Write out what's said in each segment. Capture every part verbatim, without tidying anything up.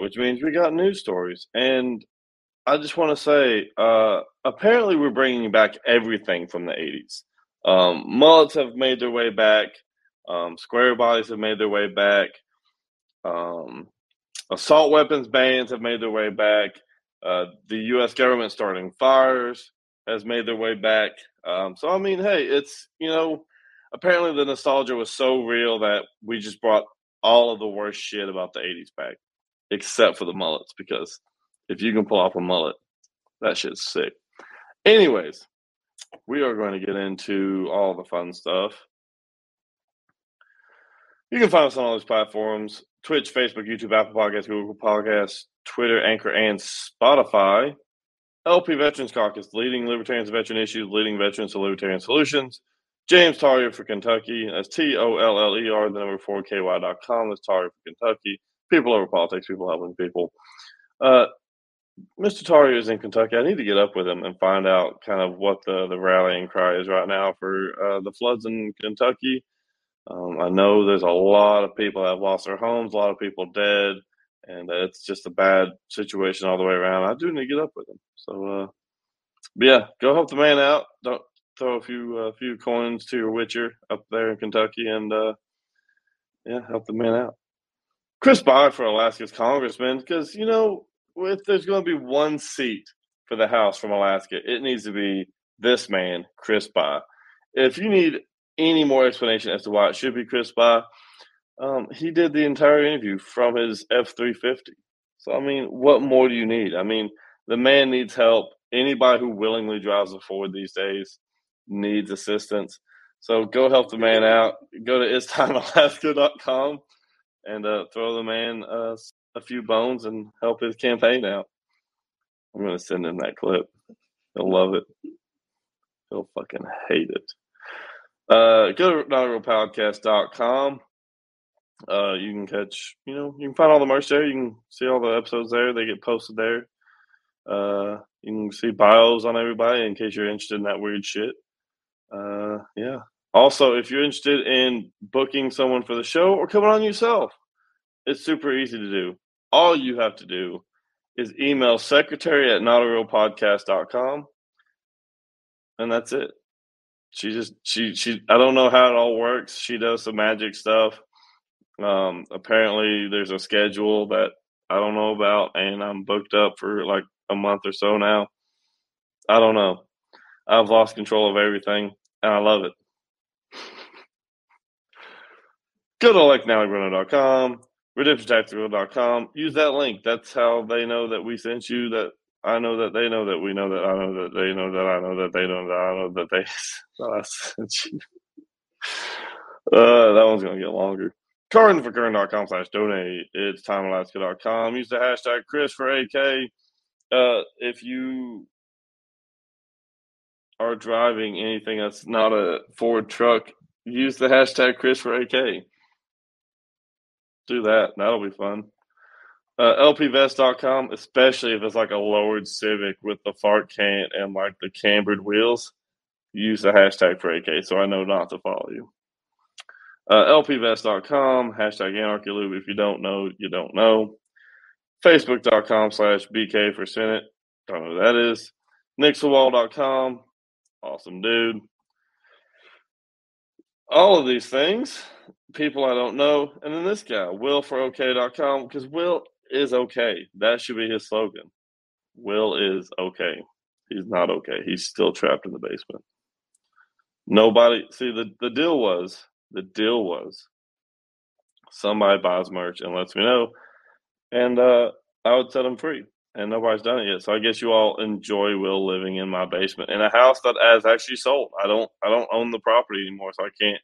Which means we got news stories. And I just want to say, uh, apparently we're bringing back everything from the eighties. Um, mullets have made their way back. Um, square bodies have made their way back. Um, assault weapons bans have made their way back. Uh, the U S government starting fires has made their way back. Um, so, I mean, hey, it's, you know, apparently the nostalgia was so real that we just brought all of the worst shit about the eighties back. Except for the mullets, because if you can pull off a mullet, that shit's sick. Anyways, we are going to get into all the fun stuff. You can find us on all these platforms: Twitch, Facebook, YouTube, Apple Podcasts, Google Podcasts, Twitter, Anchor, and Spotify. L P Veterans Caucus, leading libertarians, veteran issues, leading veterans to libertarian solutions. James Target for Kentucky. That's T O L L E R, the number four, K Y dot com. That's Tari for Kentucky. People over politics, people helping people. Uh, Mister Tari is in Kentucky. I need to get up with him and find out kind of what the, the rallying cry is right now for uh, the floods in Kentucky. Um, I know there's a lot of people that have lost their homes, a lot of people dead, and it's just a bad situation all the way around. I do need to get up with him. So, uh, but yeah, go help the man out. Don't throw a few, uh, few coins to your witcher up there in Kentucky, and uh, yeah, help the man out. Chris Byrne for Alaska's congressman, because, you know, if there's going to be one seat for the House from Alaska, it needs to be this man, Chris Byrne. If you need any more explanation as to why it should be Chris Byrne, um, he did the entire interview from his F three fifty. So, I mean, what more do you need? I mean, the man needs help. Anybody who willingly drives a Ford these days needs assistance. So go help the man out. Go to its time alaska dot com. And uh, throw the man uh, a few bones and help his campaign out. I'm going to send him that clip. He'll love it. He'll fucking hate it. Uh, go to not a real podcast dot com. Uh, you can catch, you know, you can find all the merch there. You can see all the episodes there. They get posted there. Uh, you can see bios on everybody in case you're interested in that weird shit. Uh, yeah. Also, if you're interested in booking someone for the show or coming on yourself, It's super easy to do. All you have to do is email secretary at not a real podcast dot com, and that's it. She just she she I don't know how it all works. She does some magic stuff. Um, apparently there's a schedule that I don't know about, and I'm booked up for like a month or so now. I don't know. I've lost control of everything, and I love it. Go to like now bruno dot com, redemption tactical dot com. Use that link. That's how they know that we sent you, that I know that they know that we know that I know that they know that I know that they know that I know that they know that I sent you. Uh, that one's going to get longer. Current for current dot com slash donate. It's time alaska dot com. Use the hashtag Chris for A K. Uh, if you are driving anything that's not a Ford truck, use the hashtag Chris for A K. Do that. That'll be fun. Uh, L P vest dot com, especially if it's like a lowered Civic with the fart can and like the cambered wheels, use the hashtag for A K so I know not to follow you. Uh, L P vest dot com, hashtag Anarchy Lube. If you don't know, you don't know. Facebook dot com slash B K for Senate. Don't know who that is. Nixelwall dot com, awesome dude. All of these things, people I don't know. And then this guy, will for okay dot com, because Will is okay. That should be his slogan. Will is okay. He's not okay. He's still trapped in the basement. Nobody, see, the, the deal was, the deal was, somebody buys merch and lets me know, and uh, I would set them free. And nobody's done it yet, so I guess you all enjoy Will living in my basement in a house that has actually sold. I don't, I don't own the property anymore, so I can't.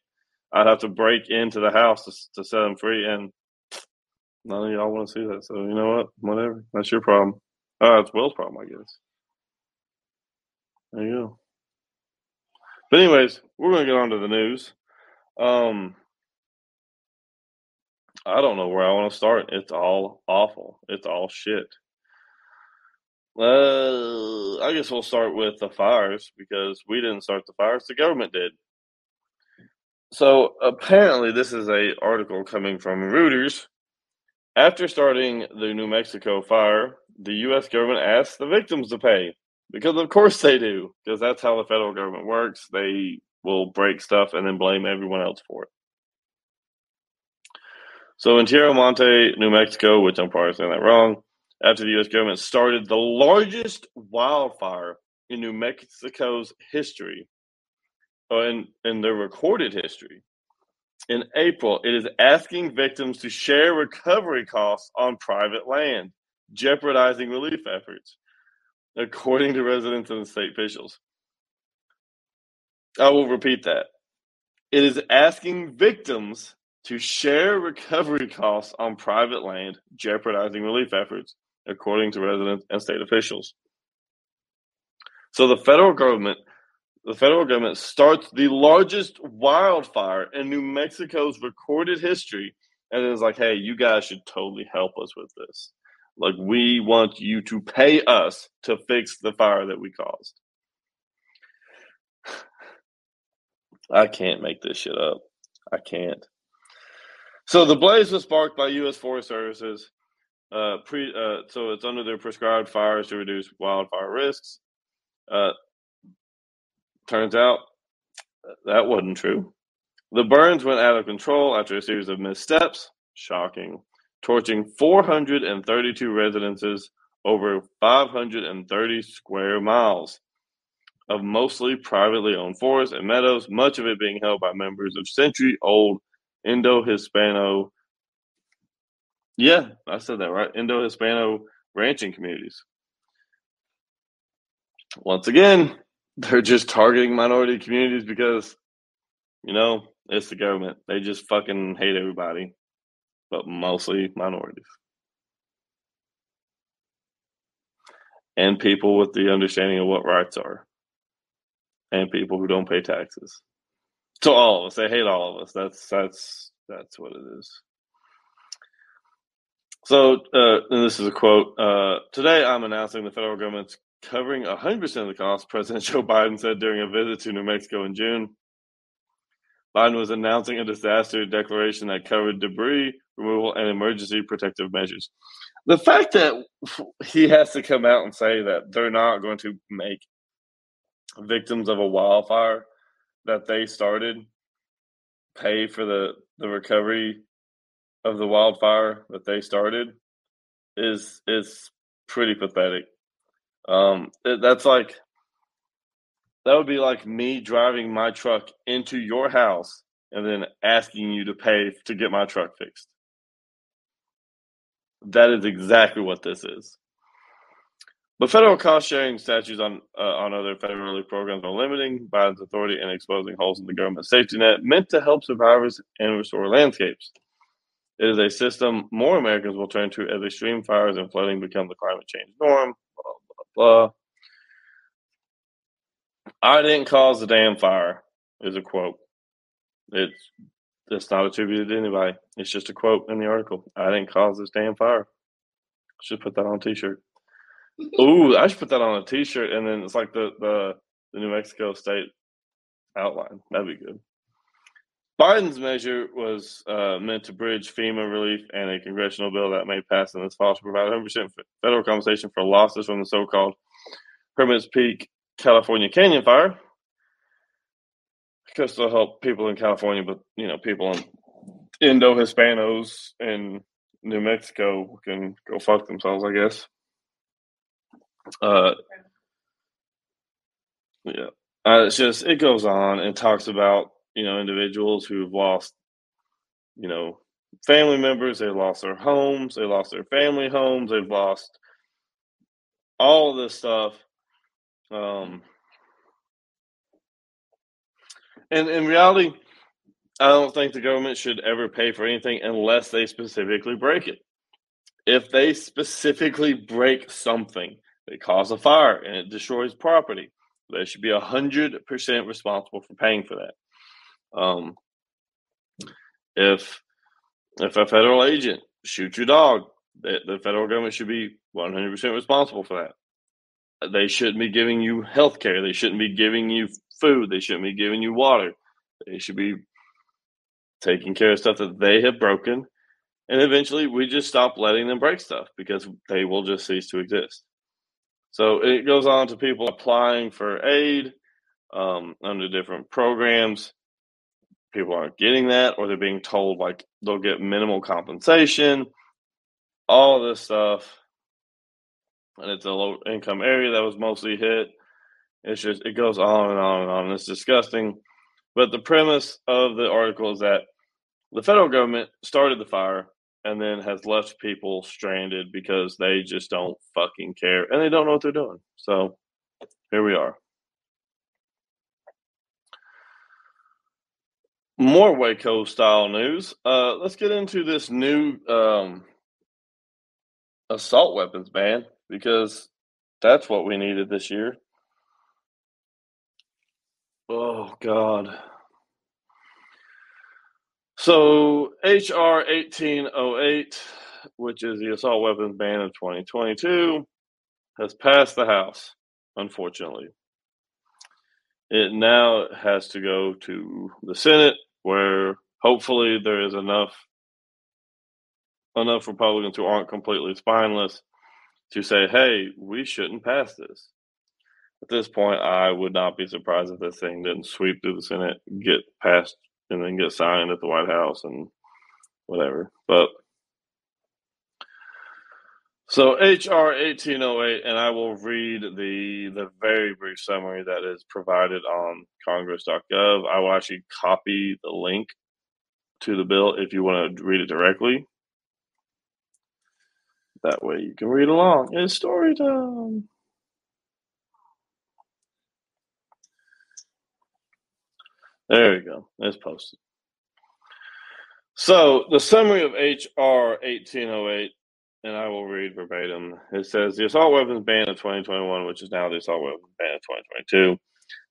I'd have to break into the house to, to set them free, and none of y'all want to see that. So you know what? Whatever. That's your problem. Uh, it's Will's problem, I guess. There you go. But anyways, we're gonna get on to the news. Um, I don't know where I want to start. It's all awful. It's all shit. Uh, I guess we'll start with the fires, because we didn't start the fires, the government did. So apparently this is a article coming from Reuters. After starting the New Mexico fire, the U S government asked the victims to pay, because of course they do, because that's how the federal government works. They will break stuff and then blame everyone else for it. So in Tierramonte, New Mexico, which I'm probably saying that wrong, after the U S government started the largest wildfire in New Mexico's history, oh, and, and their recorded history, in April, it is asking victims to share recovery costs on private land, jeopardizing relief efforts, according to residents and state officials. I will repeat that. It is asking victims to share recovery costs on private land, jeopardizing relief efforts, according to residents and state officials. So the federal government, the federal government starts the largest wildfire in New Mexico's recorded history, and is like, hey, you guys should totally help us with this. Like, we want you to pay us to fix the fire that we caused. I can't make this shit up. I can't. So the blaze was sparked by U S Forest Services. Uh, pre, uh, so it's under their prescribed fires to reduce wildfire risks. Uh, turns out that wasn't true. The burns went out of control after a series of missteps. Shocking. Torching four hundred thirty-two residences over five hundred thirty square miles of mostly privately owned forests and meadows, much of it being held by members of century-old Indo-Hispano. Yeah, I said that right. Indo-Hispano ranching communities. Once again, they're just targeting minority communities because, you know, it's the government. They just fucking hate everybody, but mostly minorities. And people with the understanding of what rights are. And people who don't pay taxes. To all of us. They hate all of us. That's that's that's what it is. So, uh, and this is a quote. Uh, Today, I'm announcing the federal government's covering one hundred percent of the cost, President Joe Biden said during a visit to New Mexico in June. Biden was announcing a disaster declaration that covered debris removal and emergency protective measures. The fact that he has to come out and say that they're not going to make victims of a wildfire that they started pay for the, the recovery of the wildfire that they started is is pretty pathetic. Um, it, that's like, that would be like me driving my truck into your house and then asking you to pay to get my truck fixed. That is exactly what this is. But federal cost-sharing statutes on uh, on other federally programs are limiting Biden's authority and exposing holes in the government safety net meant to help survivors and restore landscapes. It is a system more Americans will turn to as extreme fires and flooding become the climate change norm, blah, blah, blah. I didn't cause the damn fire is a quote. It's, it's not attributed to anybody. It's just a quote in the article. I didn't cause this damn fire. I should put that on a T-shirt. Ooh, I should put that on a T-shirt, and then it's like the, the, the New Mexico state outline. That'd be good. Biden's measure was uh, meant to bridge FEMA relief and a congressional bill that may pass in this fall to provide one hundred percent federal compensation for losses from the so-called Hermit's Peak California Canyon Fire. Because it'll help people in California, but, you know, people in Indo-Hispanos in New Mexico can go fuck themselves, I guess. Uh, yeah. Uh, it's just, it goes on and talks about, you know, individuals who've lost, you know, family members. They lost their homes. They lost their family homes. They've lost all of this stuff. Um, and in reality, I don't think the government should ever pay for anything unless they specifically break it. If they specifically break something, they cause a fire and it destroys property, they should be one hundred percent responsible for paying for that. Um, if if a federal agent shoots your dog, the, the federal government should be one hundred percent responsible for that. They shouldn't be giving you health care. They shouldn't be giving you food. They shouldn't be giving you water. They should be taking care of stuff that they have broken. And eventually we just stop letting them break stuff because they will just cease to exist. So it goes on to people applying for aid um, under different programs. People aren't getting that, or they're being told like they'll get minimal compensation, all this stuff. And it's a low income area that was mostly hit. It's just, it goes on and on and on. It's disgusting. But the premise of the article is that the federal government started the fire and then has left people stranded because they just don't fucking care and they don't know what they're doing. So here we are. More Waco-style news. Uh, let's get into this new um, assault weapons ban, because that's what we needed this year. Oh, God. So, H R eighteen oh eight, which is the assault weapons ban of twenty twenty-two, has passed the House, unfortunately. It now has to go to the Senate, where hopefully there is enough enough Republicans who aren't completely spineless to say, hey, we shouldn't pass this. At this point, I would not be surprised if this thing didn't sweep through the Senate, get passed, and then get signed at the White House and whatever. But so H R eighteen oh eight, and I will read the the very brief summary that is provided on congress dot gov. I will actually copy the link to the bill if you want to read it directly. That way you can read along. It's story time. There we go. It's posted. So the summary of H R eighteen oh eight, and I will read verbatim. It says, the assault weapons ban of twenty twenty-one, which is now the assault weapons ban of twenty twenty-two.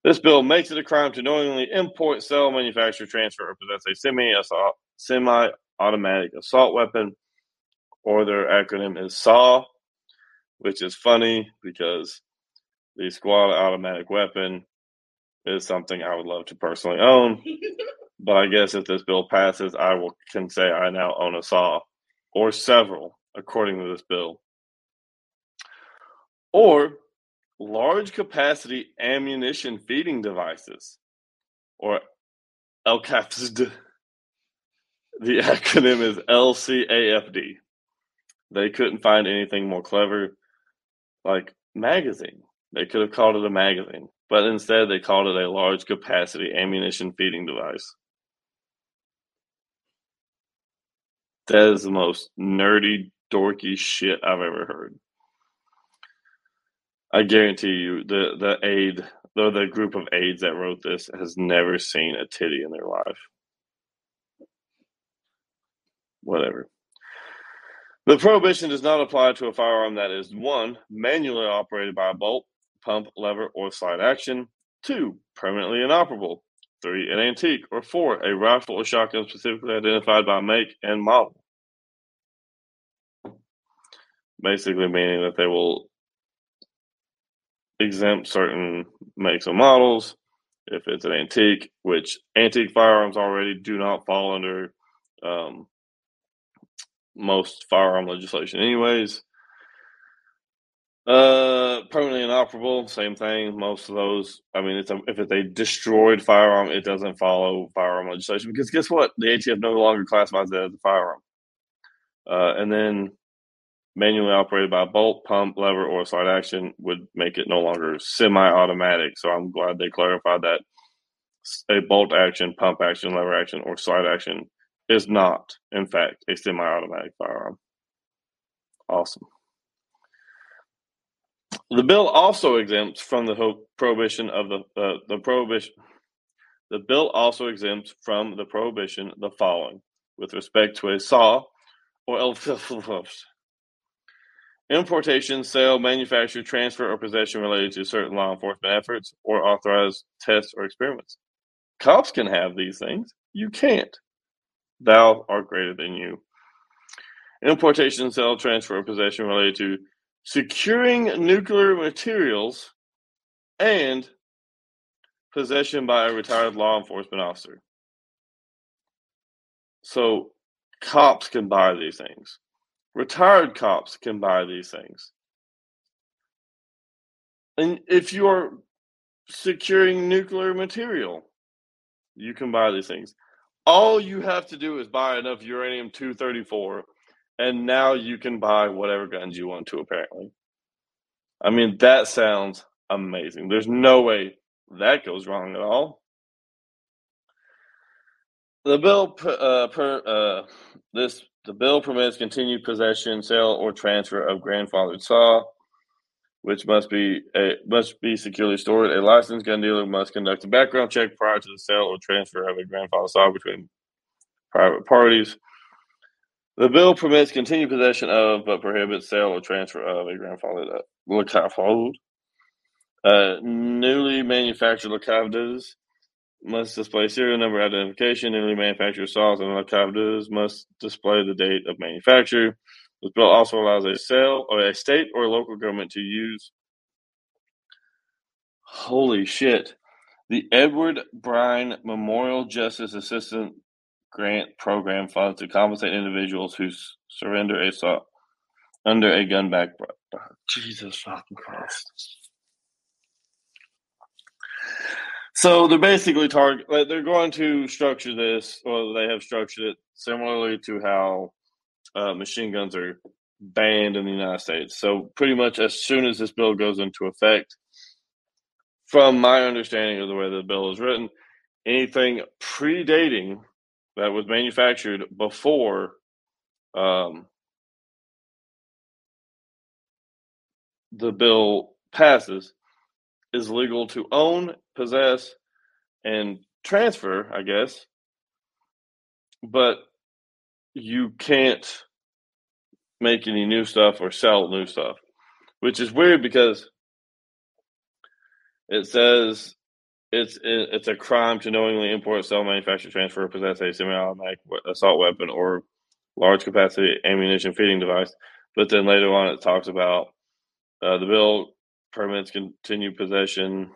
This bill makes it a crime to knowingly import, sell, manufacture, transfer, or possess a semi-assault, semi-automatic assault weapon, or their acronym is SAW, which is funny because the squad automatic weapon is something I would love to personally own. But I guess if this bill passes, I will can say I now own a SAW, or several, according to this bill. Or large capacity ammunition feeding devices, or L C A F D. The acronym is L C A F D. They couldn't find anything more clever, like magazine. They could have called it a magazine, but instead they called it a large capacity ammunition feeding device. That is the most nerdy, dorky shit I've ever heard. I guarantee you the, the aide, though the group of aides that wrote this has never seen a titty in their life. Whatever. The prohibition does not apply to a firearm that is, one, manually operated by a bolt, pump, lever, or slide action, two, permanently inoperable, three, an antique, or four, a rifle or shotgun specifically identified by make and model. Basically meaning that they will exempt certain makes and models if it's an antique, which antique firearms already do not fall under um, most firearm legislation anyways. Uh, permanently inoperable, same thing. Most of those, I mean, it's a, if it's a destroyed firearm, it doesn't follow firearm legislation because guess what? The A T F no longer classifies it as a firearm. Uh, and then manually operated by bolt, pump, lever, or slide action would make it no longer semi-automatic. So I'm glad they clarified that a bolt action, pump action, lever action, or slide action is not, in fact, a semi-automatic firearm. Awesome. The bill also exempts from the prohibition of the uh, the prohibition. The bill also exempts from the prohibition the following with respect to a SAW or L P importation, sale, manufacture, transfer, or possession related to certain law enforcement efforts or authorized tests or experiments. Cops can have these things. You can't. Thou art greater than you. Importation, sale, transfer, or possession related to securing nuclear materials and possession by a retired law enforcement officer. So cops can buy these things. Retired cops can buy these things. And if you are securing nuclear material, you can buy these things. All you have to do is buy enough uranium two thirty-four, and now you can buy whatever guns you want to, apparently. I mean, that sounds amazing. There's no way that goes wrong at all. The bill uh, per uh, this the bill permits continued possession, sale, or transfer of grandfathered SAW, which must be a, must be securely stored. A licensed gun dealer must conduct a background check prior to the sale or transfer of a grandfathered SAW between private parties. The bill permits continued possession of, but prohibits sale or transfer of a grandfathered L C A F D. Uh, newly manufactured L C A F Ds must display serial number identification. Newly manufactured saws and L C A F Ds must display the date of manufacture. This bill also allows a sale or a state or local government to use. Holy shit. The Edward Byrne Memorial Justice Assistance Grant Program funds to compensate individuals who surrender a SAW under a gun background. Jesus fucking Christ. So they're basically target. Like they're going to structure this, or they have structured it similarly to how uh, machine guns are banned in the United States. So pretty much as soon as this bill goes into effect, from my understanding of the way the bill is written, anything predating that was manufactured before um, the bill passes is legal to own, possess, and transfer, I guess. But you can't make any new stuff or sell new stuff, which is weird because it says it's it's a crime to knowingly import, sell, manufacture, transfer, or possess a semi-automatic assault weapon or large-capacity ammunition feeding device. But then later on it talks about uh, the bill permits continued possession.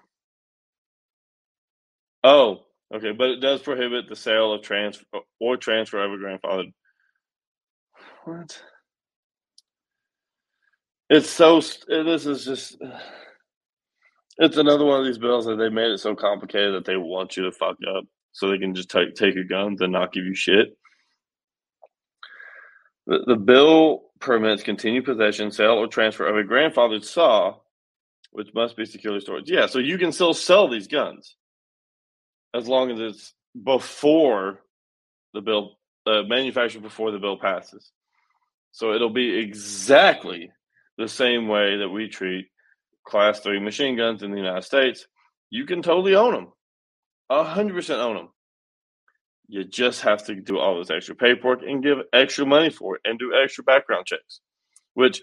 Oh, Okay, but it does prohibit the sale of transfer or transfer of a grandfathered. What? It's so. This is just. It's another one of these bills that they made it so complicated that they want you to fuck up so they can just take take your guns and not give you shit. The, the bill permits continued possession, sale, or transfer of a grandfathered SAW, which must be securely stored. Yeah, so you can still sell these guns. As long as it's before the bill, uh, manufactured before the bill passes. So it'll be exactly the same way that we treat class three machine guns in the United States. You can totally own them, one hundred percent own them. You just have to do all this extra paperwork and give extra money for it and do extra background checks, which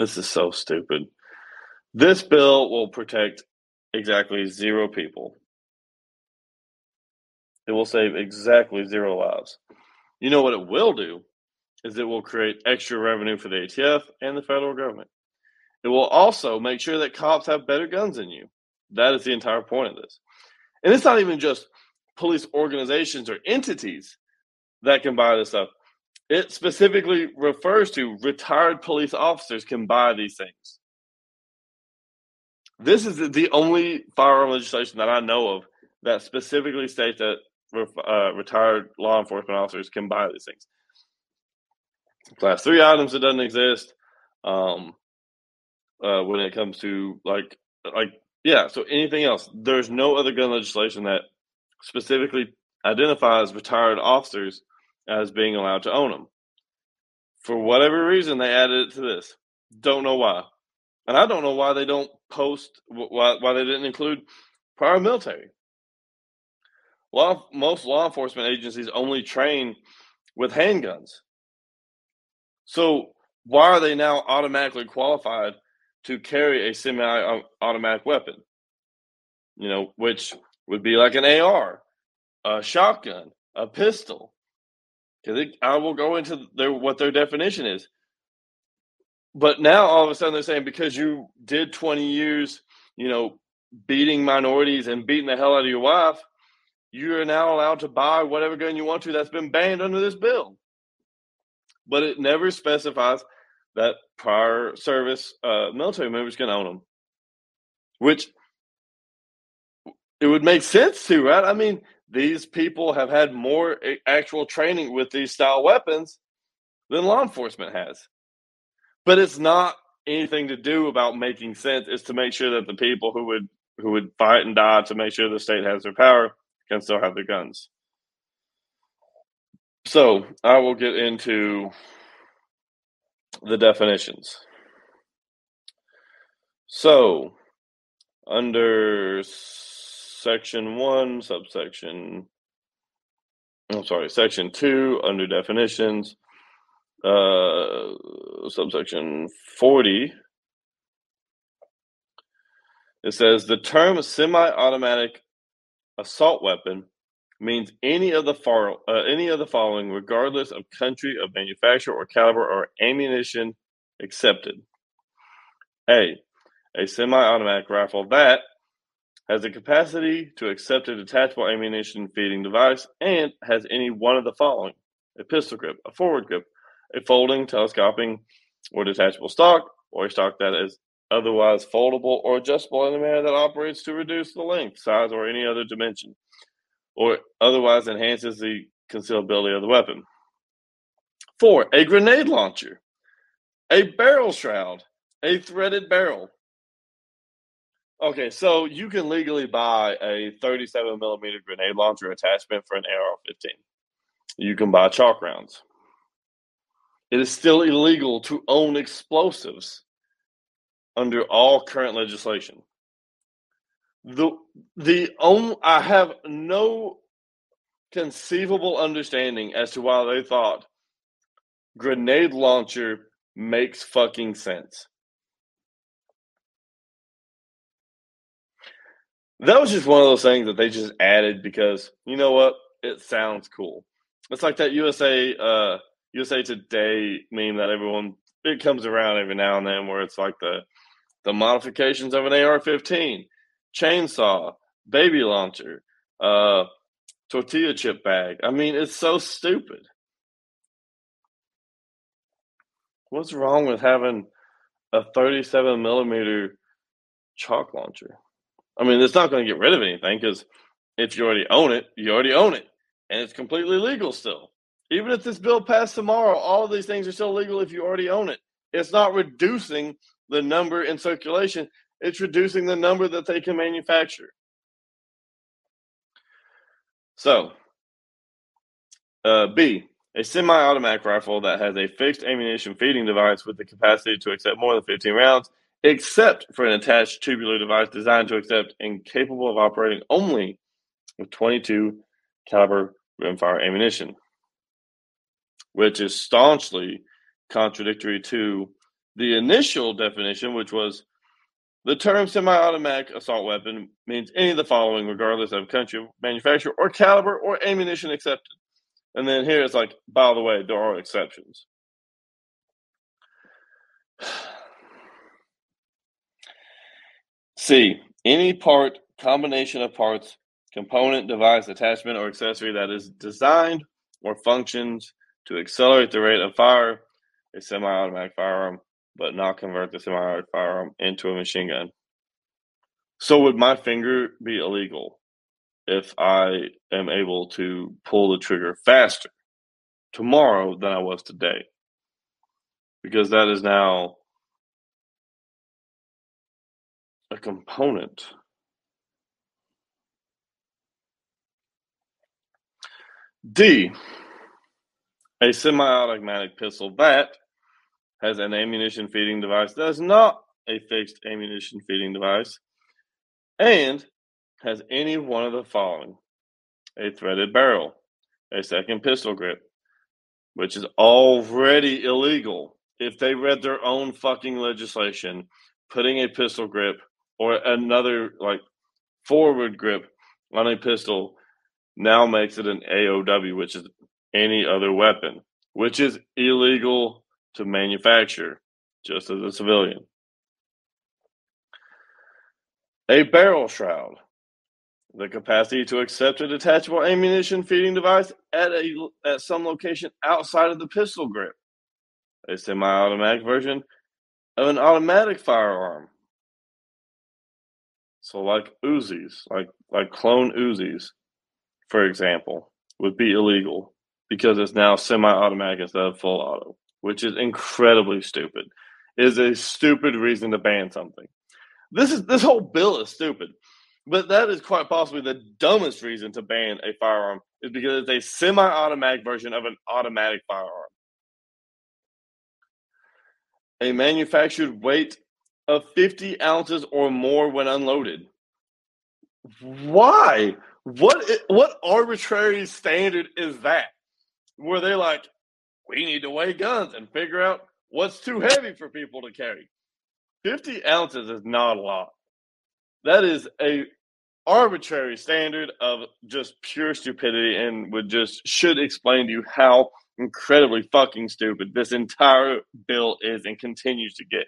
this is so stupid. This bill will protect exactly zero people. It will save exactly zero lives. You know what it will do is it will create extra revenue for the A T F and the federal government. It will also make sure that cops have better guns than you. That is the entire point of this. And it's not even just police organizations or entities that can buy this stuff. It specifically refers to retired police officers can buy these things. This is the only firearm legislation that I know of that specifically states that uh, retired law enforcement officers can buy these things. Class three items that doesn't exist um, uh, when it comes to like like yeah. So anything else, there's no other gun legislation that specifically identifies retired officers as being allowed to own them. For whatever reason, they added it to this. Don't know why. And I don't know why they don't post, why, why they didn't include prior military. Law, most law enforcement agencies only train with handguns. So why are they now automatically qualified to carry a semi-automatic weapon? You know, which would be like an A R, a shotgun, a pistol. Because I will go into their what their definition is. But now all of a sudden they're saying because you did twenty years, you know, beating minorities and beating the hell out of your wife, you are now allowed to buy whatever gun you want to that's been banned under this bill. But it never specifies that prior service uh, military members can own them, which it would make sense to, right? I mean, these people have had more actual training with these style weapons than law enforcement has. But it's not anything to do about making sense. It's to make sure that the people who would who would fight and die to make sure the state has their power can still have their guns. So I will get into the definitions. So under section one, subsection, I'm sorry, section two, under definitions, Uh, subsection forty, it says the term semi-automatic assault weapon means any of the far, uh, any of the following, regardless of country of manufacture or caliber or ammunition accepted. A, a semi-automatic rifle that has the capacity to accept a detachable ammunition feeding device and has any one of the following: a pistol grip, a forward grip, a folding, telescoping, or detachable stock, or a stock that is otherwise foldable or adjustable in a manner that operates to reduce the length, size, or any other dimension, or otherwise enhances the concealability of the weapon. Four, a grenade launcher, a barrel shroud, a threaded barrel. Okay, so you can legally buy a thirty-seven millimeter grenade launcher attachment for an A R fifteen. You can buy chalk rounds. It is still illegal to own explosives under all current legislation. The the only, I have no conceivable understanding as to why they thought grenade launcher makes fucking sense. That was just one of those things that they just added because, you know what, it sounds cool. It's like that U S A... Uh, You say today meme that everyone, it comes around every now and then where it's like the the modifications of an A R fifteen, chainsaw, baby launcher, uh, tortilla chip bag. I mean, it's so stupid. What's wrong with having a thirty-seven millimeter chalk launcher? I mean, it's not going to get rid of anything, because if you already own it, you already own it. And it's completely legal still. Even if this bill passed tomorrow, all of these things are still legal if you already own it. It's not reducing the number in circulation. It's reducing the number that they can manufacture. So, uh, B, a semi-automatic rifle that has a fixed ammunition feeding device with the capacity to accept more than fifteen rounds, except for an attached tubular device designed to accept and capable of operating only with twenty-two caliber rimfire ammunition, which is staunchly contradictory to the initial definition, which was the term semi-automatic assault weapon means any of the following, regardless of country, manufacturer, or caliber, or ammunition accepted. And then here it's like, by the way, there are exceptions. C, any part, combination of parts, component, device, attachment, or accessory that is designed or functions to accelerate the rate of fire, a semi-automatic firearm, but not convert the semi-automatic firearm into a machine gun. So would my finger be illegal if I am able to pull the trigger faster tomorrow than I was today? Because that is now a component. D, a semi-automatic pistol that has an ammunition feeding device that is not a fixed ammunition feeding device and has any one of the following: a threaded barrel, a second pistol grip, which is already illegal. If they read their own fucking legislation, putting a pistol grip or another like forward grip on a pistol now makes it an A O W, which is any other weapon, which is illegal to manufacture, just as a civilian. A barrel shroud, the capacity to accept a detachable ammunition feeding device at a at some location outside of the pistol grip, a semi-automatic version of an automatic firearm. So like Uzis, like like clone Uzis, for example, would be illegal because it's now semi-automatic instead of full auto, which is incredibly stupid. It is a stupid reason to ban something. This is this whole bill is stupid, but that is quite possibly the dumbest reason to ban a firearm, is because it's a semi-automatic version of an automatic firearm. A manufactured weight of fifty ounces or more when unloaded. Why? What? What arbitrary standard is that? Were they like, we need to weigh guns and figure out what's too heavy for people to carry? fifty ounces is not a lot. That is a arbitrary standard of just pure stupidity, and would just should explain to you how incredibly fucking stupid this entire bill is and continues to get.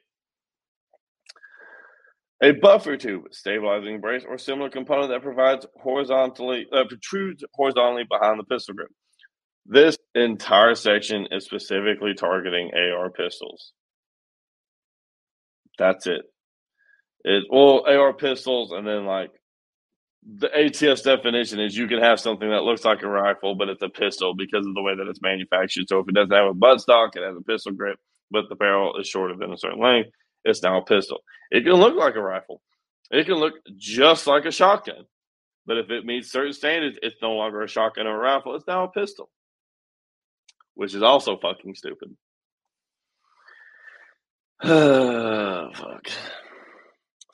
A buffer tube, stabilizing brace, or similar component that provides horizontally uh, protrudes horizontally behind the pistol grip. This entire section is specifically targeting A R pistols. That's it. It well, A R pistols, and then like the A T F's definition is you can have something that looks like a rifle, but it's a pistol because of the way that it's manufactured. So if it doesn't have a buttstock, it has a pistol grip, but the barrel is shorter than a certain length, it's now a pistol. It can look like a rifle. It can look just like a shotgun. But if it meets certain standards, it's no longer a shotgun or a rifle. It's now a pistol, which is also fucking stupid. Oh, fuck.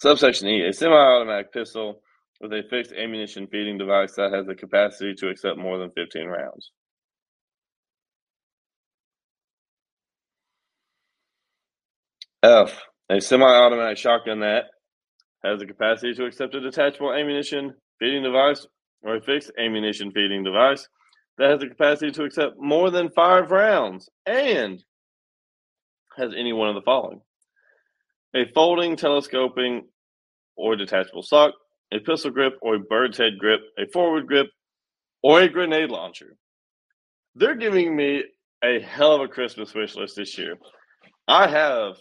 Subsection E, a semi-automatic pistol with a fixed ammunition feeding device that has the capacity to accept more than fifteen rounds. F, a semi-automatic shotgun that has the capacity to accept a detachable ammunition feeding device or a fixed ammunition feeding device that has the capacity to accept more than five rounds and has any one of the following: a folding, telescoping, or detachable sock, a pistol grip or a bird's head grip, a forward grip, or a grenade launcher. They're giving me a hell of a Christmas wish list this year. I have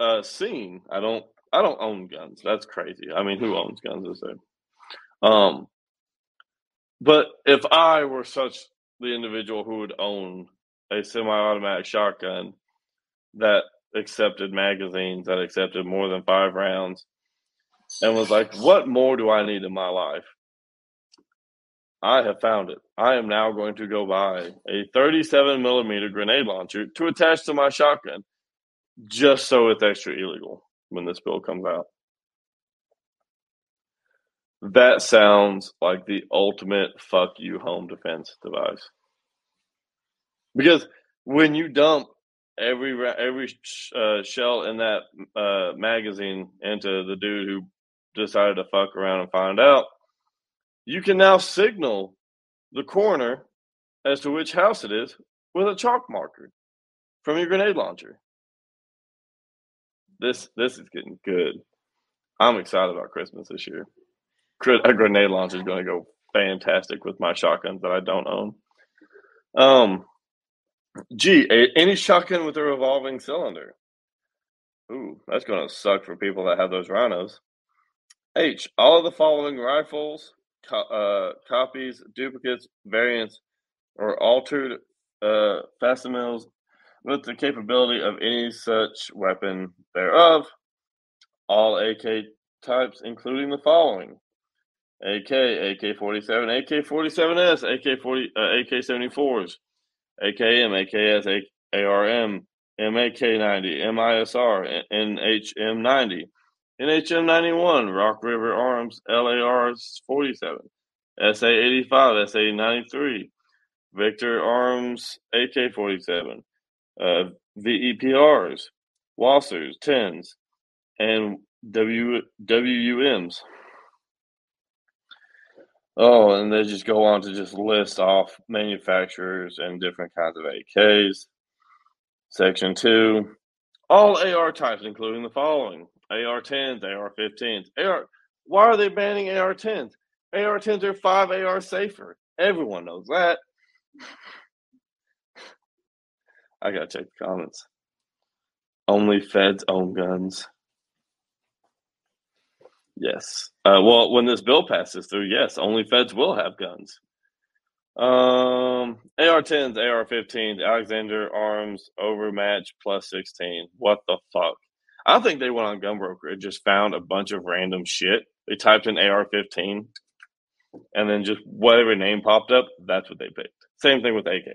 uh, seen, I don't I don't own guns. That's crazy. I mean, who owns guns is there? Um, but if I were such the individual who would own a semi-automatic shotgun that accepted magazines, that accepted more than five rounds, and was like, what more do I need in my life? I have found it. I am now going to go buy a thirty-seven millimeter grenade launcher to attach to my shotgun, just so it's extra illegal when this bill comes out. That sounds like the ultimate fuck you home defense device. Because when you dump every every uh, shell in that uh, magazine into the dude who decided to fuck around and find out, you can now signal the coroner as to which house it is with a chalk marker from your grenade launcher. This this is getting good. I'm excited about Christmas this year. A grenade launcher is going to go fantastic with my shotguns that I don't own. Um, gee, a, any shotgun with a revolving cylinder. Ooh, that's going to suck for people that have those rhinos. H, all of the following rifles, Uh, copies, duplicates, variants, or altered uh, facsimiles with the capability of any such weapon thereof. All A K types, including the following: A K, A K forty-seven, A K forty-seven S, A K forty, uh, A K seventy-fours, A K M, A K S, A R M, M A K ninety, M I S R, N H M ninety. N H M ninety-one, Rock River Arms, L A R forty-seven, S A eighty-five, S A ninety-three, Victor Arms, A K forty-seven, uh, V E P Rs, Wassers, tens, and W WUMs. Oh, and they just go on to just list off manufacturers and different kinds of A Ks. Section two, all A R types, including the following: A R tens, A R fifteens. A R, why are they banning A R tens? A R tens are five A R safer. Everyone knows that. I gotta check the comments. Only feds own guns. Yes. Uh, well, when this bill passes through, yes, only feds will have guns. Um, A R tens, A R fifteens, Alexander Arms, Overmatch, plus sixteen. What the fuck? I think they went on Gunbroker and just found a bunch of random shit. They typed in A R fifteen, and then just whatever name popped up, that's what they picked. Same thing with A K.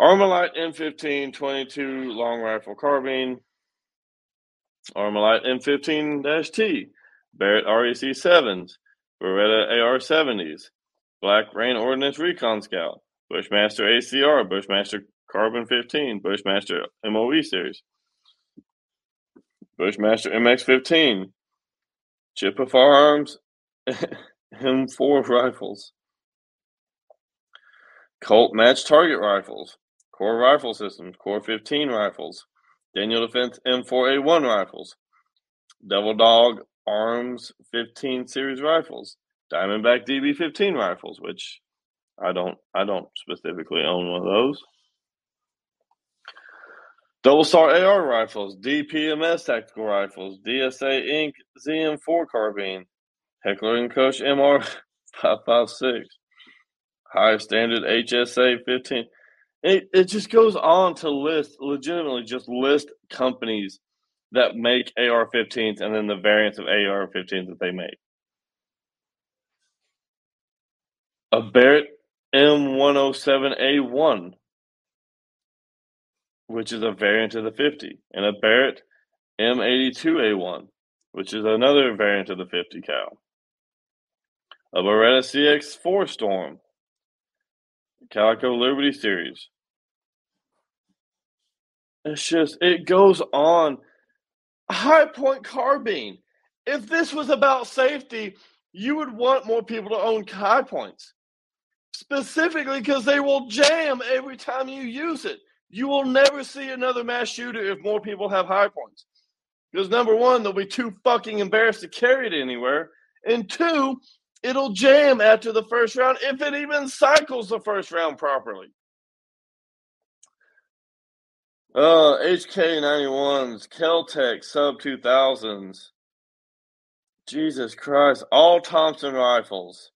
Armalite M fifteen twenty-two long rifle carbine. Armalite M fifteen T. Barrett R E C sevens. Beretta A R seventies. Black Rain Ordnance Recon Scout. Bushmaster A C R. Bushmaster Carbon fifteen. Bushmaster M O E Series. Bushmaster M X fifteen, Chippewa Firearms, M four rifles, Colt Match Target rifles, Core Rifle Systems, Core fifteen rifles, Daniel Defense M four A one rifles, Devil Dog Arms fifteen series rifles, Diamondback D B fifteen rifles, which I don't, I don't specifically own one of those. Double Star A R rifles, D P M S tactical rifles, D S A Incorporated. Z M four carbine, Heckler and Koch M R five fifty-six, High Standard H S A fifteen. It, it just goes on to list, legitimately just list companies that make A R fifteens and then the variants of A R fifteens that they make. A Barrett M one oh seven A one. Which is a variant of the fifty, and a Barrett M eighty-two A one, which is another variant of the fifty cal. A Beretta C X four Storm, Calico Liberty Series. It's just, it goes on. High Point Carbine. If this was about safety, you would want more people to own High Points. Specifically because they will jam every time you use it. You will never see another mass shooter if more people have High Points. Because number one, they'll be too fucking embarrassed to carry it anywhere. And two, it'll jam after the first round if it even cycles the first round properly. Uh, H K ninety-ones, Kel-Tec, sub two thousands. Jesus Christ, all Thompson rifles.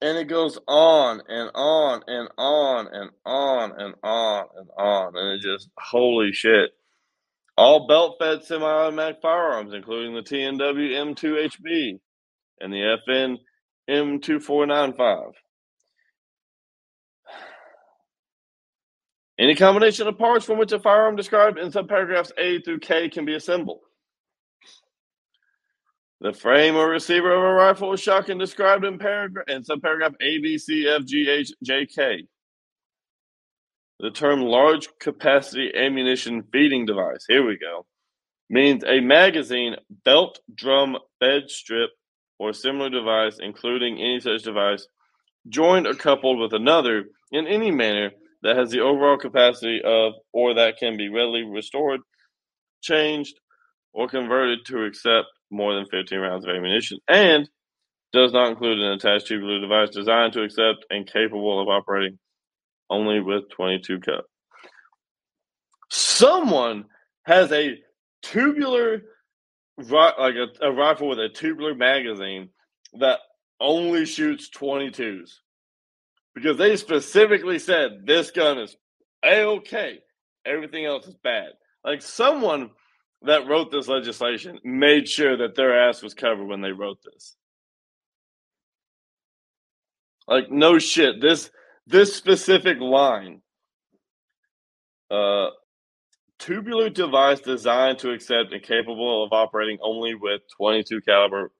And it goes on and on and on and on and on and on. And it just, holy shit. All belt-fed semi-automatic firearms, including the T N W M two H B and the F N M two four nine five. Any combination of parts from which a firearm described in subparagraphs A through K can be assembled. The frame or receiver of a rifle or shotgun described in, paragra- in subparagraph A, B, C, F, G, H, J, K. The term large capacity ammunition feeding device, here we go, means a magazine, belt, drum, bed strip, or similar device, including any such device, joined or coupled with another in any manner that has the overall capacity of, or that can be readily restored, changed, or converted to accept more than fifteen rounds of ammunition, and does not include an attached tubular device designed to accept and capable of operating only with twenty-two cut. Someone has a tubular, like a, a rifle with a tubular magazine that only shoots twenty-twos. Because they specifically said this gun is A-OK. Everything else is bad. Like, someone that wrote this legislation made sure that their ass was covered when they wrote this. Like, no shit. This... This specific line, uh, tubular device designed to accept and capable of operating only with twenty-two caliber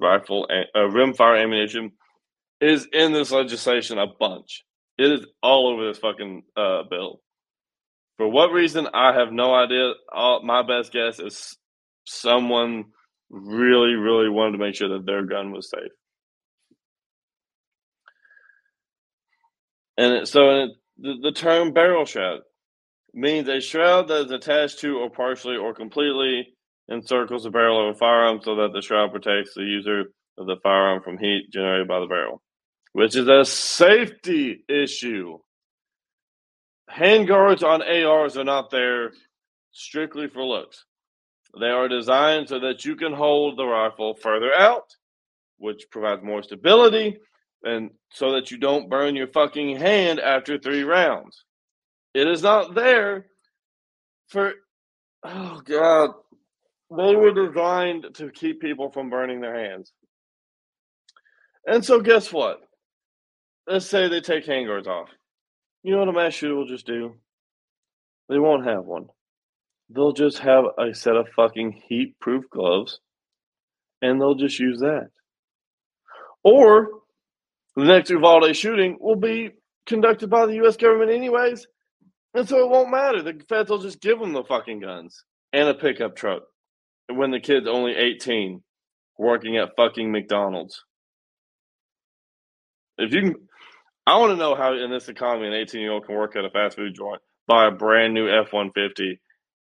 rifle and uh, rimfire ammunition, is in this legislation a bunch. It is all over this fucking uh, bill. For what reason, I have no idea. All, my best guess is someone really, really wanted to make sure that their gun was safe. And so the, the term barrel shroud means a shroud that is attached to or partially or completely encircles the barrel of a firearm so that the shroud protects the user of the firearm from heat generated by the barrel, which is a safety issue. Handguards on A Rs are not there strictly for looks. They are designed so that you can hold the rifle further out, which provides more stability, and so that you don't burn your fucking hand after three rounds. It is not there for, oh God, they were designed to keep people from burning their hands. And so guess what? Let's say they take handguards off. You know what a mass shooter will just do? They won't have one. They'll just have a set of fucking heat-proof gloves, and they'll just use that. Or the next Uvalde shooting will be conducted by the U S government anyways, and so it won't matter. The feds will just give them the fucking guns and a pickup truck when the kid's only eighteen working at fucking McDonald's. If you can, I want to know how in this economy an eighteen-year-old can work at a fast food joint, buy a brand new F one fifty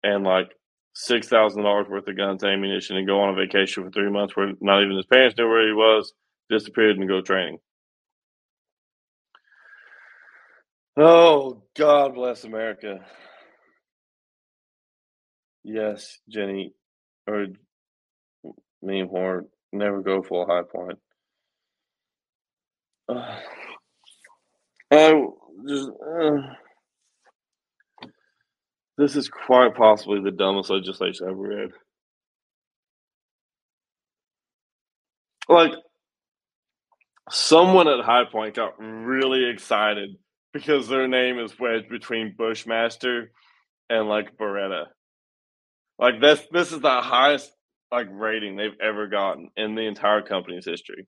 and like six thousand dollars worth of guns, ammunition, and go on a vacation for three months where not even his parents knew where he was, disappeared, and go training. Oh, God bless America. Yes, Jenny, or meme horn, never go full High Point. Uh, I just, uh, this is quite possibly the dumbest legislation I've ever read. Like, someone at High Point got really excited because their name is wedged between Bushmaster and, like, Beretta. Like, this this is the highest, like, rating they've ever gotten in the entire company's history.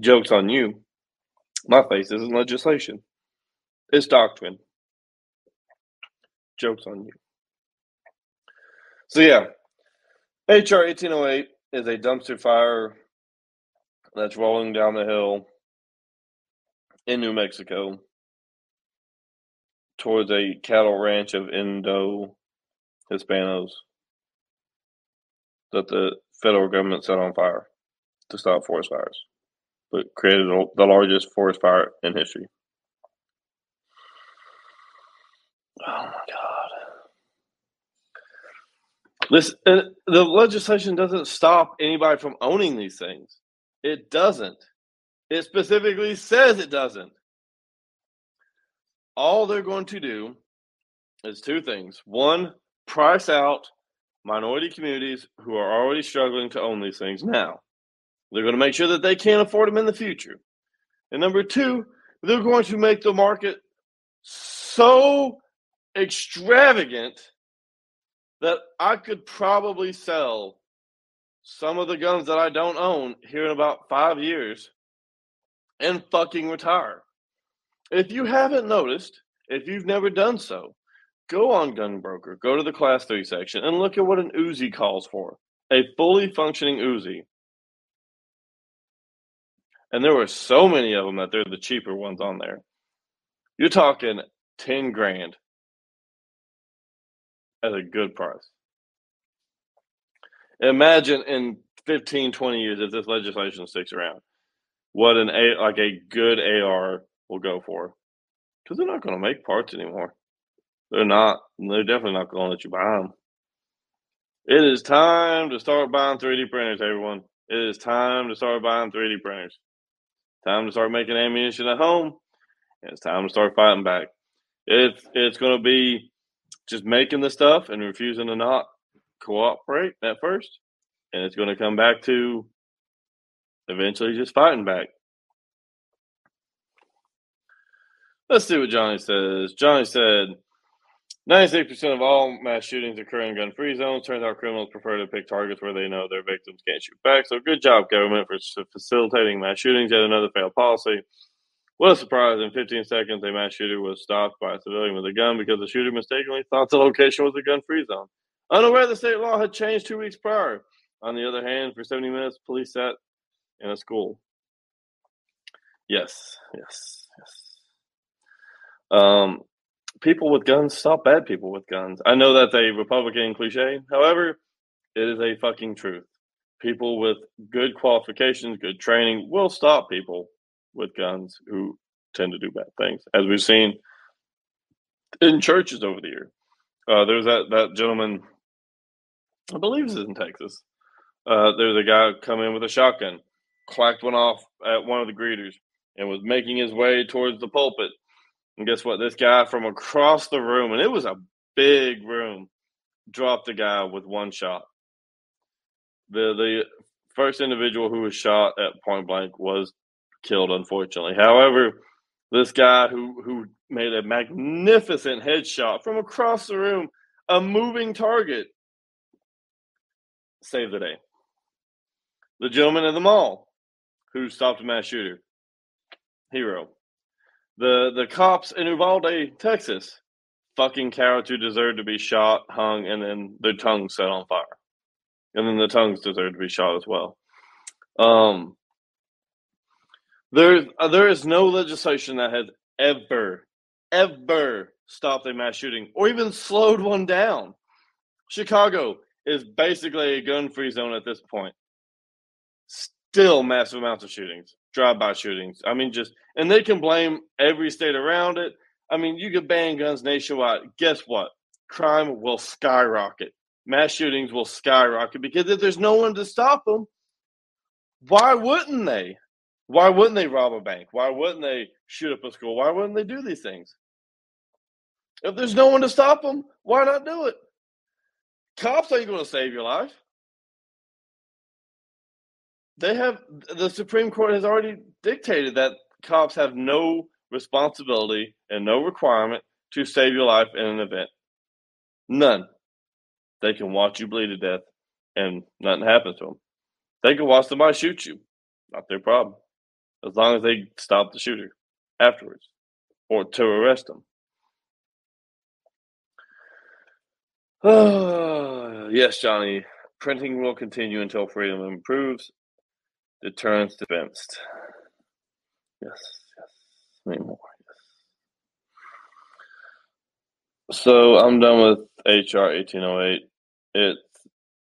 Joke's on you. My face isn't legislation. It's doctrine. Joke's on you. So yeah, H R eighteen oh eight is a dumpster fire that's rolling down the hill in New Mexico towards a cattle ranch of Indo-Hispanos that the federal government set on fire to stop forest fires, but created the largest forest fire in history. Oh, my God. This, uh, the legislation doesn't stop anybody from owning these things. It doesn't. It specifically says it doesn't. All they're going to do is two things. One, price out minority communities who are already struggling to own these things now. They're going to make sure that they can't afford them in the future. And number two, they're going to make the market so extravagant that I could probably sell some of the guns that I don't own here in about five years and fucking retire. If you haven't noticed, if you've never done so, go on Gunbroker, go to the Class three section, and look at what an Uzi calls for. A fully functioning Uzi. And there were so many of them that they're the cheaper ones on there. You're talking ten grand at a good price. Imagine in fifteen, twenty years, if this legislation sticks around, what an a like a good A R will go for. Because they're not going to make parts anymore. They're not. They're definitely not going to let you buy them. It is time to start buying three D printers, everyone. It is time to start buying three D printers. Time to start making ammunition at home. And it's time to start fighting back. It, it's going to be just making the stuff and refusing to not cooperate at first. And it's going to come back to eventually just fighting back. Let's see what Johnny says. Johnny said, ninety-six percent of all mass shootings occur in gun-free zones. Turns out criminals prefer to pick targets where they know their victims can't shoot back. So good job, government, for facilitating mass shootings. Yet another failed policy. What a surprise. In fifteen seconds, a mass shooter was stopped by a civilian with a gun because the shooter mistakenly thought the location was a gun-free zone. Unaware the state law had changed two weeks prior. On the other hand, for seventy minutes, police sat in a school. Yes, yes, yes. Um... People with guns stop bad people with guns. I know that's a Republican cliche. However, it is a fucking truth. People with good qualifications, good training will stop people with guns who tend to do bad things, as we've seen in churches over the year. Uh, there's that, that gentleman, I believe this is in Texas. Uh, there's a guy come in with a shotgun, clacked one off at one of the greeters, and was making his way towards the pulpit. And guess what? This guy from across the room, and it was a big room, dropped the guy with one shot. The the first individual who was shot at point blank was killed, unfortunately. However, this guy who, who made a magnificent headshot from across the room, a moving target, saved the day. The gentleman at the mall who stopped a mass shooter, hero. The the cops in Uvalde, Texas, fucking cowards who deserve to be shot, hung, and then their tongues set on fire. And then the tongues deserve to be shot as well. Um, there, there is no legislation that has ever, ever stopped a mass shooting or even slowed one down. Chicago is basically a gun-free zone at this point. Still massive amounts of shootings. Drive-by shootings. I mean, just, and they can blame every state around it. I mean, you could ban guns nationwide. Guess what? Crime will skyrocket. Mass shootings will skyrocket because if there's no one to stop them, why wouldn't they? Why wouldn't they rob a bank? Why wouldn't they shoot up a school? Why wouldn't they do these things? If there's no one to stop them, why not do it? Cops ain't going to save your life. They have, the Supreme Court has already dictated that cops have no responsibility and no requirement to save your life in an event. None. They can watch you bleed to death and nothing happens to them. They can watch somebody shoot you. Not their problem. As long as they stop the shooter afterwards or to arrest them. Yes, Johnny. Printing will continue until freedom improves. Deterrence dispensed. Yes, yes, many more. Yes. So I'm done with H R eighteen oh eight. It's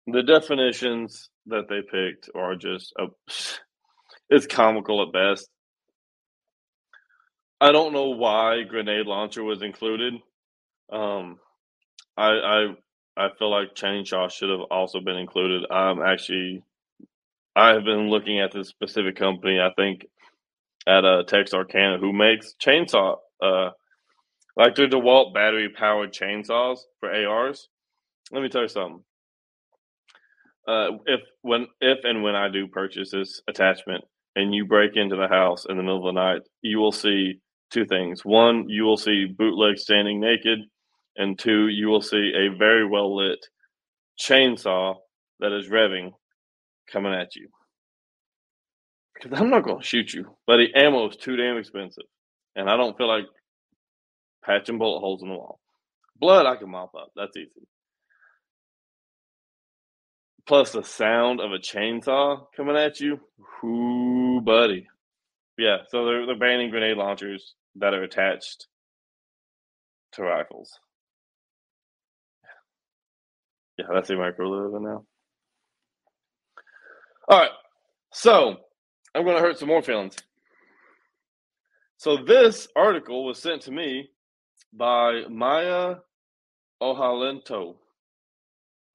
the definitions that they picked are just a, it's comical at best. I don't know why grenade launcher was included. Um, I, I I feel like chainsaw should have also been included. I'm actually, I have been looking at this specific company, I think, at uh, Texarkana, who makes chainsaw, uh, like their DeWalt battery-powered chainsaws for A Rs. Let me tell you something. Uh, if when if and when I do purchase this attachment and you break into the house in the middle of the night, you will see two things. One, you will see Bootleg standing naked. And two, you will see a very well-lit chainsaw that is revving coming at you. Because I'm not going to shoot you. But the ammo is too damn expensive. And I don't feel like patching bullet holes in the wall. Blood, I can mop up. That's easy. Plus the sound of a chainsaw coming at you. Ooh, buddy. Yeah, so they're, they're banning grenade launchers that are attached to rifles. Yeah, that's a micro-living now. All right, so I'm going to hurt some more feelings. So this article was sent to me by Maya Ojalento.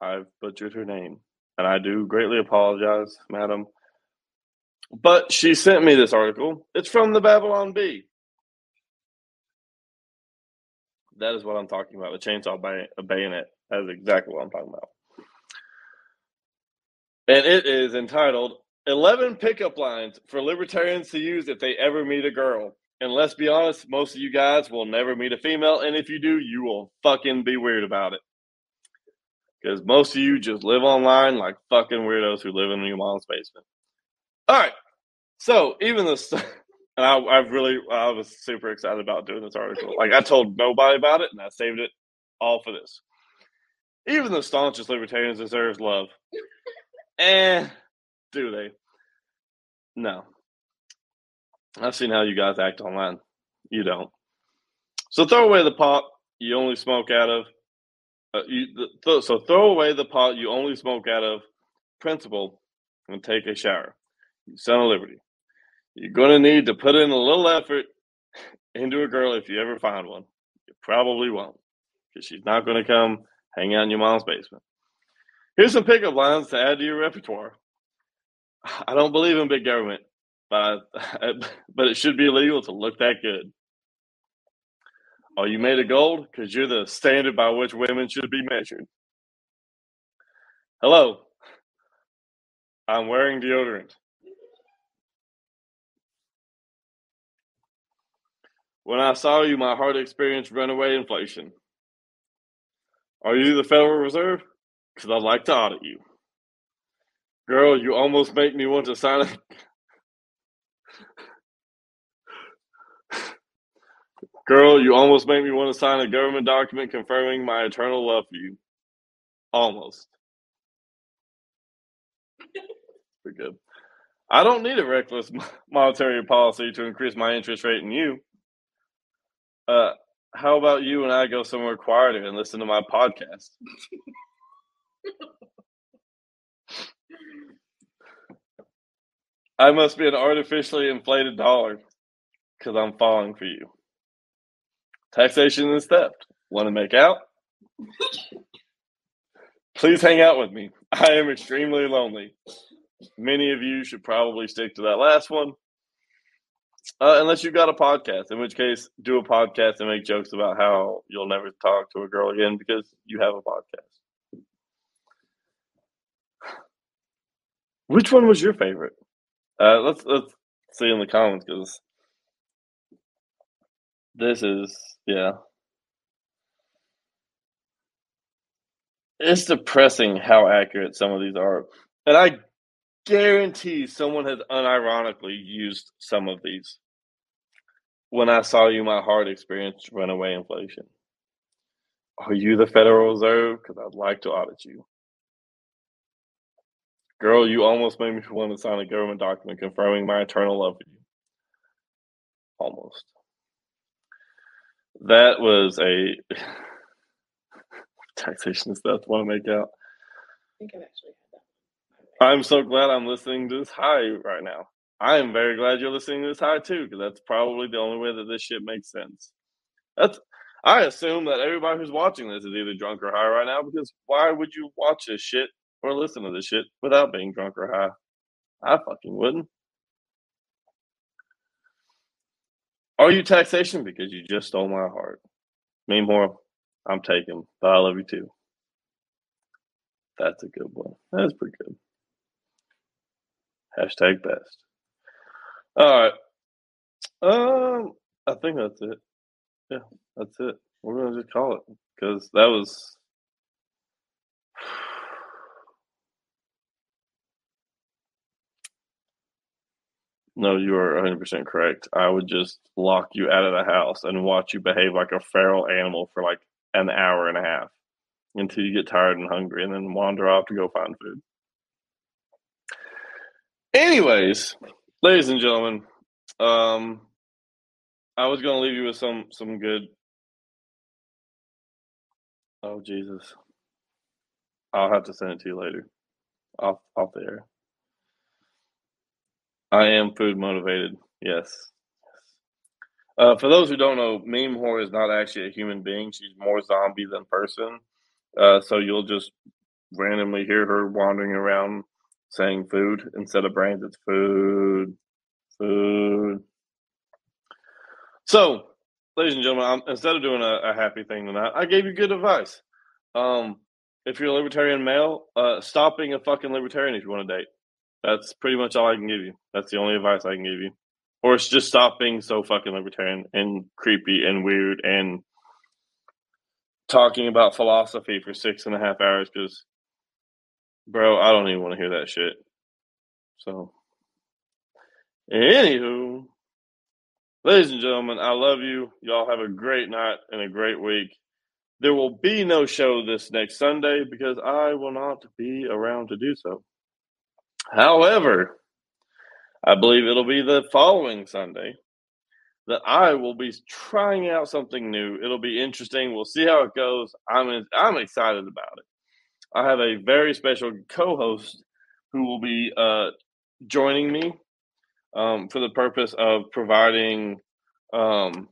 I've butchered her name, and I do greatly apologize, madam. But she sent me this article. It's from the Babylon Bee. That is what I'm talking about. The chainsaw bay- bayonet. That is exactly what I'm talking about. And it is entitled, eleven Pickup Lines for Libertarians to Use If They Ever Meet a Girl. And let's be honest, most of you guys will never meet a female. And if you do, you will fucking be weird about it. Because most of you just live online like fucking weirdos who live in your mom's basement. All right. So even this... And I, I really, I was super excited about doing this article. Like, I told nobody about it, and I saved it all for this. Even the staunchest libertarians deserve love. Eh, do they? No. I've seen how you guys act online. You don't. So throw away the pot you only smoke out of. Uh, you, the, th- so throw away the pot you only smoke out of principle and take a shower. You son of liberty. You're going to need to put in a little effort into a girl if you ever find one. You probably won't, because she's not going to come hang out in your mom's basement. Here's some pickup lines to add to your repertoire. I don't believe in big government, but I, but it should be illegal to look that good. Are you made of gold? Because you're the standard by which women should be measured. Hello. I'm wearing deodorant. When I saw you, my heart experienced runaway inflation. Are you the Federal Reserve? Because I'd like to audit you. Girl, you almost make me want to sign a... Girl, you almost make me want to sign a government document confirming my eternal love for you. Almost. Pretty good. I don't need a reckless monetary policy to increase my interest rate in you. Uh, how about you and I go somewhere quieter and listen to my podcast? I must be an artificially inflated dollar because I'm falling for you. Taxation is theft. Want to make out? Please hang out with me. I am extremely lonely. Many of you should probably stick to that last one. Uh, unless you've got a podcast, in which case, do a podcast and make jokes about how you'll never talk to a girl again because you have a podcast. Which one was your favorite? Uh, let's let's see in the comments, because this is, yeah. It's depressing how accurate some of these are. And I guarantee someone has unironically used some of these. When I saw you, my heart experienced runaway inflation. Are you the Federal Reserve? Because I'd like to audit you. Girl, you almost made me want to sign a government document confirming my eternal love for you. Almost. That was a taxation and stuff. Want to make out? I think I've actually had that. I'm so glad I'm listening to this high right now. I am very glad you're listening to this high too, because that's probably the only way that this shit makes sense. That's. I assume that everybody who's watching this is either drunk or high right now, because why would you watch this shit or listen to this shit without being drunk or high? I fucking wouldn't. Are you taxation? Because you just stole my heart. Meanwhile, I'm taken, but I love you too. That's a good one. That's pretty good. Hashtag best. All right. Um, I think that's it. Yeah, that's it. We're going to just call it, because that was... No, you are one hundred percent correct. I would just lock you out of the house and watch you behave like a feral animal for like an hour and a half until you get tired and hungry and then wander off to go find food. Anyways, ladies and gentlemen, um, I was going to leave you with some, some good... Oh, Jesus. I'll have to send it to you later. Off, off the air. I am food motivated. Yes. Uh, for those who don't know, Meme Whore is not actually a human being. She's more zombie than person. Uh, so you'll just randomly hear her wandering around saying food instead of brains. It's food, food. So, ladies and gentlemen, I'm, instead of doing a, a happy thing tonight, I gave you good advice. Um, if you're a libertarian male, uh, stop being a fucking libertarian if you want to date. That's pretty much all I can give you. That's the only advice I can give you. Or it's just stop being so fucking libertarian and creepy and weird and talking about philosophy for six and a half hours because, bro, I don't even want to hear that shit. So, anywho, ladies and gentlemen, I love you. Y'all have a great night and a great week. There will be no show this next Sunday because I will not be around to do so. However, I believe it'll be the following Sunday that I will be trying out something new. It'll be interesting. We'll see how it goes. I'm in, I'm excited about it. I have a very special co-host who will be uh, joining me um, for the purpose of providing um,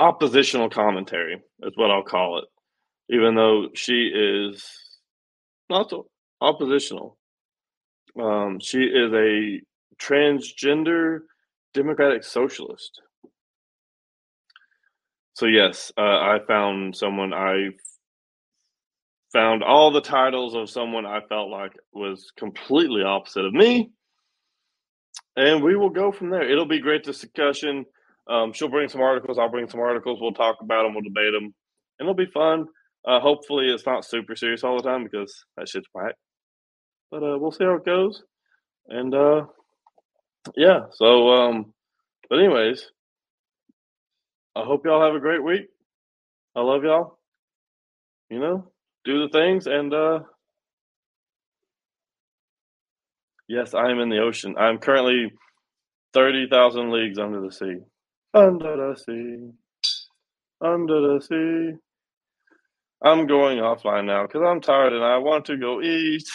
oppositional commentary, is what I'll call it. Even though she is not so oppositional. Um, she is a transgender democratic socialist. So yes, uh, I found someone, I found all the titles of someone I felt like was completely opposite of me. And we will go from there. It'll be great discussion. Um, she'll bring some articles. I'll bring some articles. We'll talk about them. We'll debate them. And it'll be fun. Uh, hopefully it's not super serious all the time because that shit's whack. But uh, we'll see how it goes. And, uh, yeah. So, um, but anyways, I hope y'all have a great week. I love y'all. You know, do the things. And, uh, yes, I am in the ocean. I'm currently thirty thousand leagues under the sea. Under the sea. Under the sea. I'm going offline now because I'm tired and I want to go eat.